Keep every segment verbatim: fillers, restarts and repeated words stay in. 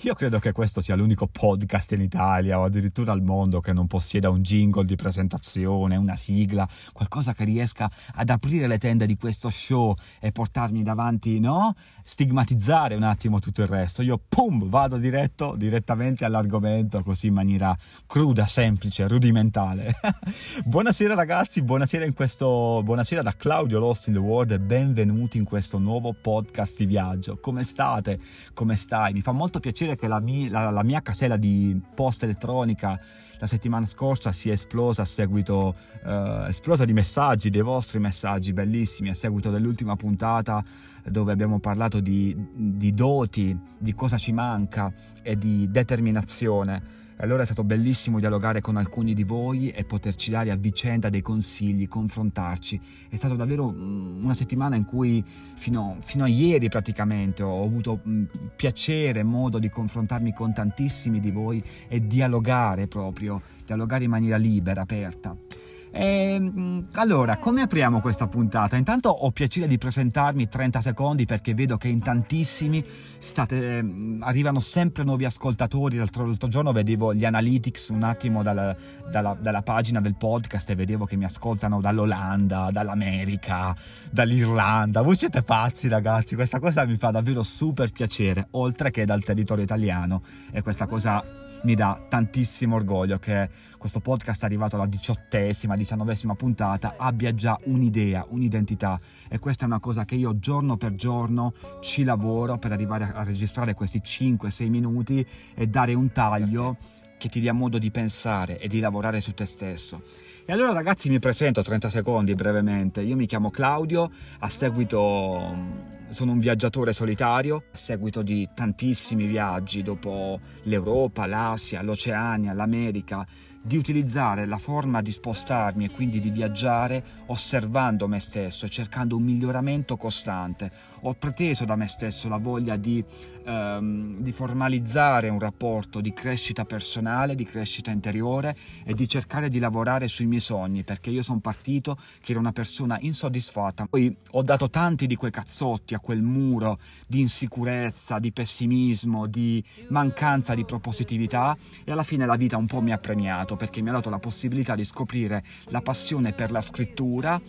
Io credo che questo sia l'unico podcast in Italia o addirittura al mondo che non possieda un jingle di presentazione, una sigla, qualcosa che riesca ad aprire le tende di questo show e portarmi davanti, no? Stigmatizzare un attimo tutto il resto. Io pum, vado diretto, direttamente all'argomento, così in maniera cruda, semplice, rudimentale. Buonasera ragazzi, buonasera in questo buonasera da Claudio Lost in the World e benvenuti in questo nuovo podcast di viaggio. Come state? Come stai? Mi fa molto piacere che la mia, la, la mia casella di posta elettronica la settimana scorsa si è esplosa a seguito eh, esplosa di messaggi, dei vostri messaggi bellissimi a seguito dell'ultima puntata dove abbiamo parlato di, di doti, di cosa ci manca e di determinazione. Allora è stato bellissimo dialogare con alcuni di voi e poterci dare a vicenda dei consigli, confrontarci. È stata davvero una settimana in cui fino, fino a ieri praticamente ho avuto piacere, modo di confrontarmi con tantissimi di voi e dialogare proprio, dialogare in maniera libera, aperta. E, allora, come apriamo questa puntata? Intanto ho piacere di presentarmi trenta secondi perché vedo che in tantissimi state, eh, arrivano sempre nuovi ascoltatori. L'altro, l'altro giorno vedevo gli analytics un attimo dalla, dalla, dalla pagina del podcast e vedevo che mi ascoltano dall'Olanda, dall'America, dall'Irlanda. Voi siete pazzi ragazzi, questa cosa mi fa davvero super piacere, oltre che dal territorio italiano, e questa cosa mi dà tantissimo orgoglio che questo podcast è arrivato alla diciottesima, diciannovesima puntata, abbia già un'idea, un'identità, e questa è una cosa che io giorno per giorno ci lavoro per arrivare a registrare questi cinque sei minuti e dare un taglio che ti dia modo di pensare e di lavorare su te stesso. E allora ragazzi mi presento, trenta secondi brevemente. Io mi chiamo Claudio, a seguito sono un viaggiatore solitario, a seguito di tantissimi viaggi dopo l'Europa, l'Asia, l'Oceania, l'America, di utilizzare la forma di spostarmi e quindi di viaggiare osservando me stesso e cercando un miglioramento costante. Ho preteso da me stesso la voglia di, ehm, di formalizzare un rapporto di crescita personale, di crescita interiore e di cercare di lavorare sui miei sogni, perché io sono partito che ero una persona insoddisfatta. Poi ho dato tanti di quei cazzotti a quel muro di insicurezza, di pessimismo, di mancanza di propositività, e alla fine la vita un po' mi ha premiato, perché mi ha dato la possibilità di scoprire la passione per la scrittura,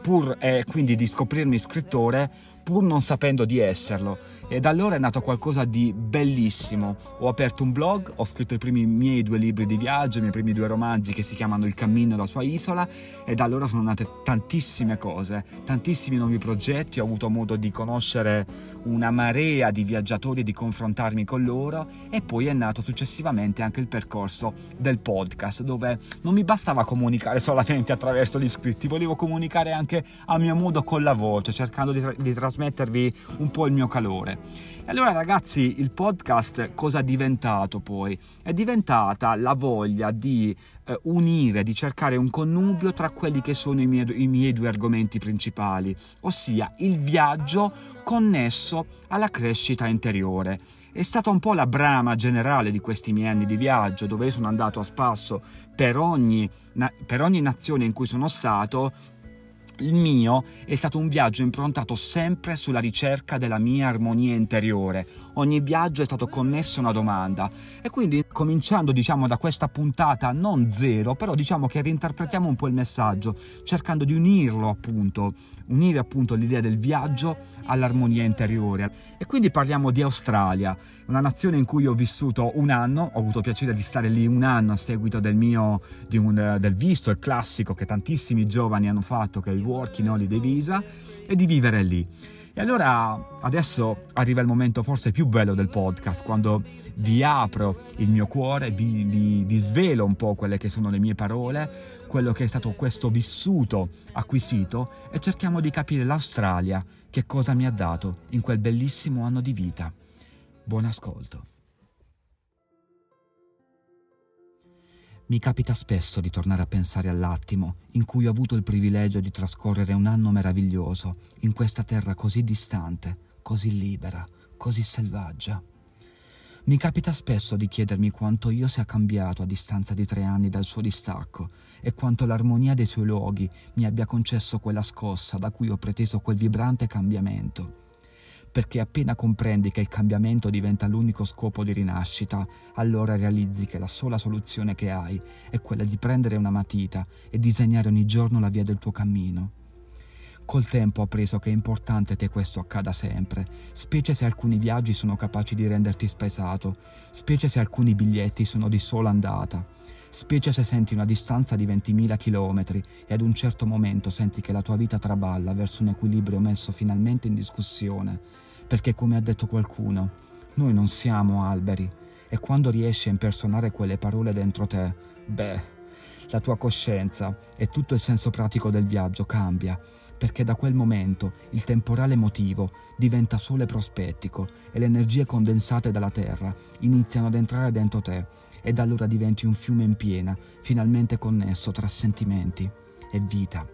pur eh, quindi di scoprirmi scrittore pur non sapendo di esserlo, e da allora è nato qualcosa di bellissimo. Ho aperto un blog, ho scritto i primi miei due libri di viaggio, i miei primi due romanzi che si chiamano Il cammino da sua isola, e da allora sono nate tantissime cose, tantissimi nuovi progetti. Ho avuto modo di conoscere una marea di viaggiatori e di confrontarmi con loro, e poi è nato successivamente anche il percorso del podcast, dove non mi bastava comunicare solamente attraverso gli iscritti, volevo comunicare anche a mio modo con la voce, cercando di, tra- di trasmettere trasmettervi un po' il mio calore. E allora ragazzi, il podcast cosa è diventato poi? È diventata la voglia di eh, unire, di cercare un connubio tra quelli che sono i miei, i miei due argomenti principali, ossia il viaggio connesso alla crescita interiore. È stata un po' la brama generale di questi miei anni di viaggio, dove sono andato a spasso per ogni, per ogni nazione in cui sono stato. Il mio è stato un viaggio improntato sempre sulla ricerca della mia armonia interiore. Ogni viaggio è stato connesso a una domanda, e quindi cominciando diciamo da questa puntata non zero, però diciamo che reinterpretiamo un po' il messaggio, cercando di unirlo appunto, unire appunto l'idea del viaggio all'armonia interiore. E quindi parliamo di Australia, una nazione in cui ho vissuto un anno, ho avuto piacere di stare lì un anno a seguito del mio di un, del visto, il classico che tantissimi giovani hanno fatto, che è il working holiday visa, e di vivere lì. E allora adesso arriva il momento forse più bello del podcast, quando vi apro il mio cuore, vi, vi, vi svelo un po' quelle che sono le mie parole, quello che è stato questo vissuto acquisito, e cerchiamo di capire l'Australia, che cosa mi ha dato in quel bellissimo anno di vita. Buon ascolto. Mi capita spesso di tornare a pensare all'attimo in cui ho avuto il privilegio di trascorrere un anno meraviglioso in questa terra così distante, così libera, così selvaggia. Mi capita spesso di chiedermi quanto io sia cambiato a distanza di tre anni dal suo distacco, e quanto l'armonia dei suoi luoghi mi abbia concesso quella scossa da cui ho preteso quel vibrante cambiamento. perché appena comprendi che il cambiamento diventa l'unico scopo di rinascita, allora realizzi che la sola soluzione che hai è quella di prendere una matita e disegnare ogni giorno la via del tuo cammino. Col tempo ho appreso che è importante che questo accada sempre, specie se alcuni viaggi sono capaci di renderti spesato, specie se alcuni biglietti sono di sola andata, specie se senti una distanza di ventimila chilometri e ad un certo momento senti che la tua vita traballa verso un equilibrio messo finalmente in discussione, perché come ha detto qualcuno, noi non siamo alberi e quando riesci a impersonare quelle parole dentro te, beh, la tua coscienza e tutto il senso pratico del viaggio cambia, perché da quel momento il temporale motivo diventa sole prospettico e le energie condensate dalla terra iniziano ad entrare dentro te ed allora diventi un fiume in piena, finalmente connesso tra sentimenti e vita.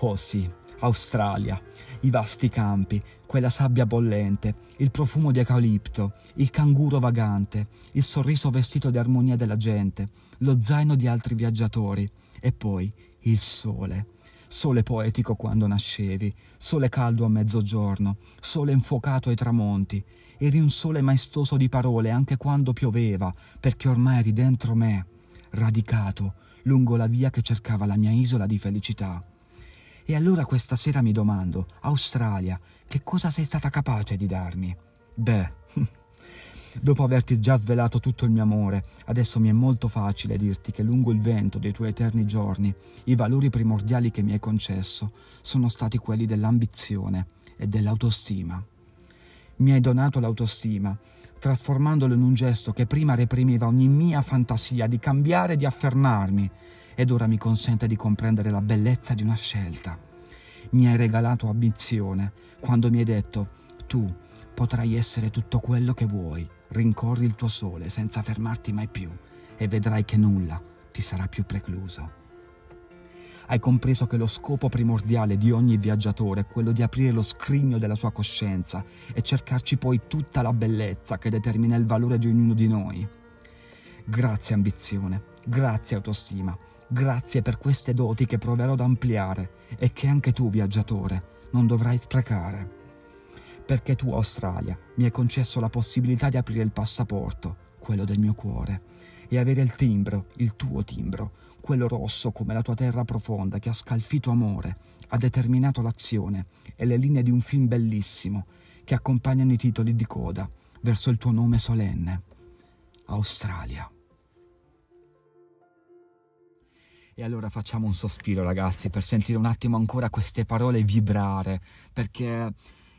Oh sì, Australia, i vasti campi, quella sabbia bollente, il profumo di eucalipto, il canguro vagante, il sorriso vestito di armonia della gente, lo zaino di altri viaggiatori e poi il sole. Sole poetico quando nascevi, sole caldo a mezzogiorno, sole infuocato ai tramonti. Eri un sole maestoso di parole anche quando pioveva, perché ormai eri dentro me, radicato, lungo la via che cercava la mia isola di felicità. E allora questa sera mi domando, Australia, che cosa sei stata capace di darmi? Beh, dopo averti già svelato tutto il mio amore, adesso mi è molto facile dirti che lungo il vento dei tuoi eterni giorni, i valori primordiali che mi hai concesso sono stati quelli dell'ambizione e dell'autostima. Mi hai donato l'autostima, trasformandolo in un gesto che prima reprimeva ogni mia fantasia di cambiare e di affermarmi, ed ora mi consente di comprendere la bellezza di una scelta. Mi hai regalato ambizione quando mi hai detto «Tu potrai essere tutto quello che vuoi, rincorri il tuo sole senza fermarti mai più e vedrai che nulla ti sarà più precluso». Hai compreso che lo scopo primordiale di ogni viaggiatore è quello di aprire lo scrigno della sua coscienza e cercarci poi tutta la bellezza che determina il valore di ognuno di noi. Grazie ambizione, grazie autostima, grazie per queste doti che proverò ad ampliare e che anche tu, viaggiatore, non dovrai sprecare. Perché tu, Australia, mi hai concesso la possibilità di aprire il passaporto, quello del mio cuore, e avere il timbro, il tuo timbro, quello rosso come la tua terra profonda che ha scalfito amore, ha determinato l'azione e le linee di un film bellissimo che accompagnano i titoli di coda verso il tuo nome solenne, Australia. E allora facciamo un sospiro, ragazzi, per sentire un attimo ancora queste parole vibrare, perché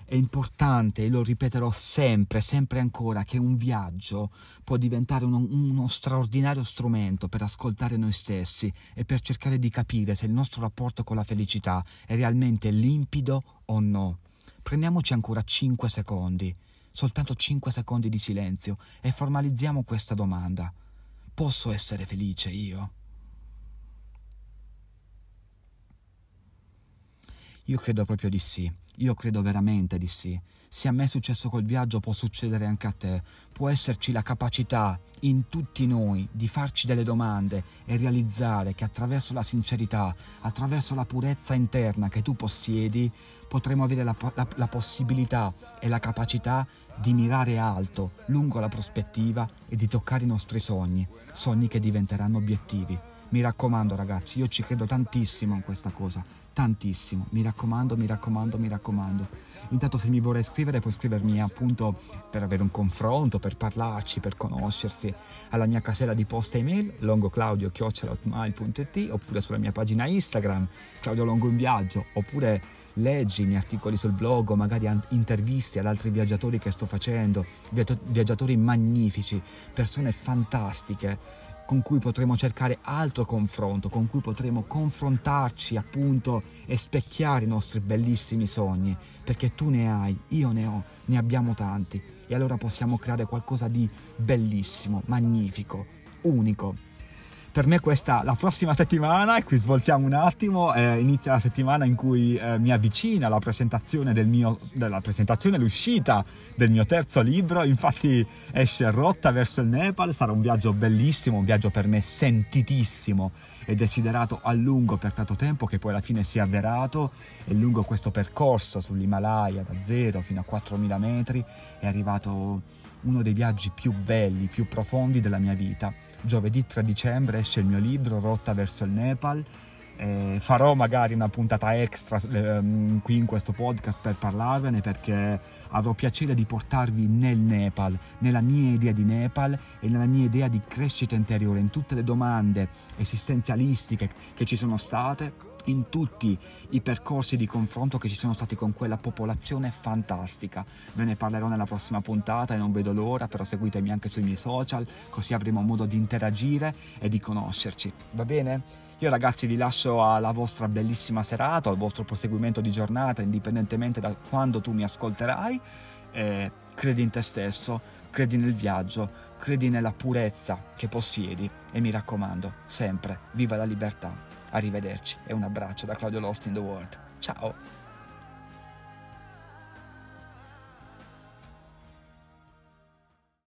è importante, e lo ripeterò sempre, sempre ancora, che un viaggio può diventare uno, uno straordinario strumento per ascoltare noi stessi e per cercare di capire se il nostro rapporto con la felicità è realmente limpido o no. Prendiamoci ancora cinque secondi, soltanto cinque secondi di silenzio, e formalizziamo questa domanda. Posso essere felice io? Io credo proprio di sì, io credo veramente di sì. Se a me è successo col viaggio può succedere anche a te, può esserci la capacità in tutti noi di farci delle domande e realizzare che attraverso la sincerità, attraverso la purezza interna che tu possiedi, potremo avere la, la, la possibilità e la capacità di mirare alto, lungo la prospettiva e di toccare i nostri sogni, sogni che diventeranno obiettivi. Mi raccomando ragazzi, io ci credo tantissimo in questa cosa, tantissimo, mi raccomando, mi raccomando, mi raccomando. Intanto se mi vorrai scrivere puoi scrivermi appunto per avere un confronto, per parlarci, per conoscersi alla mia casella di posta email longoclaudio chiocciola hotmail punto it oppure sulla mia pagina Instagram Claudio Longo in Viaggio, oppure leggi i miei articoli sul blog o magari interviste ad altri viaggiatori che sto facendo, viaggiatori magnifici, persone fantastiche, con cui potremo cercare altro confronto, con cui potremo confrontarci appunto e specchiare i nostri bellissimi sogni, perché tu ne hai, io ne ho, ne abbiamo tanti e allora possiamo creare qualcosa di bellissimo, magnifico, unico. Per me questa la prossima settimana, e qui svoltiamo un attimo, eh, inizia la settimana in cui eh, mi avvicina la presentazione del mio della presentazione l'uscita del mio terzo libro. Infatti esce Rotta verso il Nepal, sarà un viaggio bellissimo, un viaggio per me sentitissimo e desiderato a lungo per tanto tempo, che poi alla fine si è avverato. E lungo questo percorso sull'Himalaya da zero fino a quattromila metri è arrivato uno dei viaggi più belli, più profondi della mia vita. Giovedì tre dicembre esce il mio libro Rotta verso il Nepal. Eh, farò magari una puntata extra ehm, qui in questo podcast per parlarvene, perché avrò piacere di portarvi nel Nepal, nella mia idea di Nepal e nella mia idea di crescita interiore, in tutte le domande esistenzialistiche che ci sono state, in tutti i percorsi di confronto che ci sono stati con quella popolazione fantastica. Ve ne parlerò nella prossima puntata e non vedo l'ora, però seguitemi anche sui miei social, così avremo modo di interagire e di conoscerci, va bene? Io ragazzi vi lascio alla vostra bellissima serata, al vostro proseguimento di giornata, indipendentemente da quando tu mi ascolterai. Eh, credi in te stesso, credi nel viaggio, credi nella purezza che possiedi e mi raccomando, sempre, viva la libertà. Arrivederci e un abbraccio da Claudio Lost in the World. Ciao!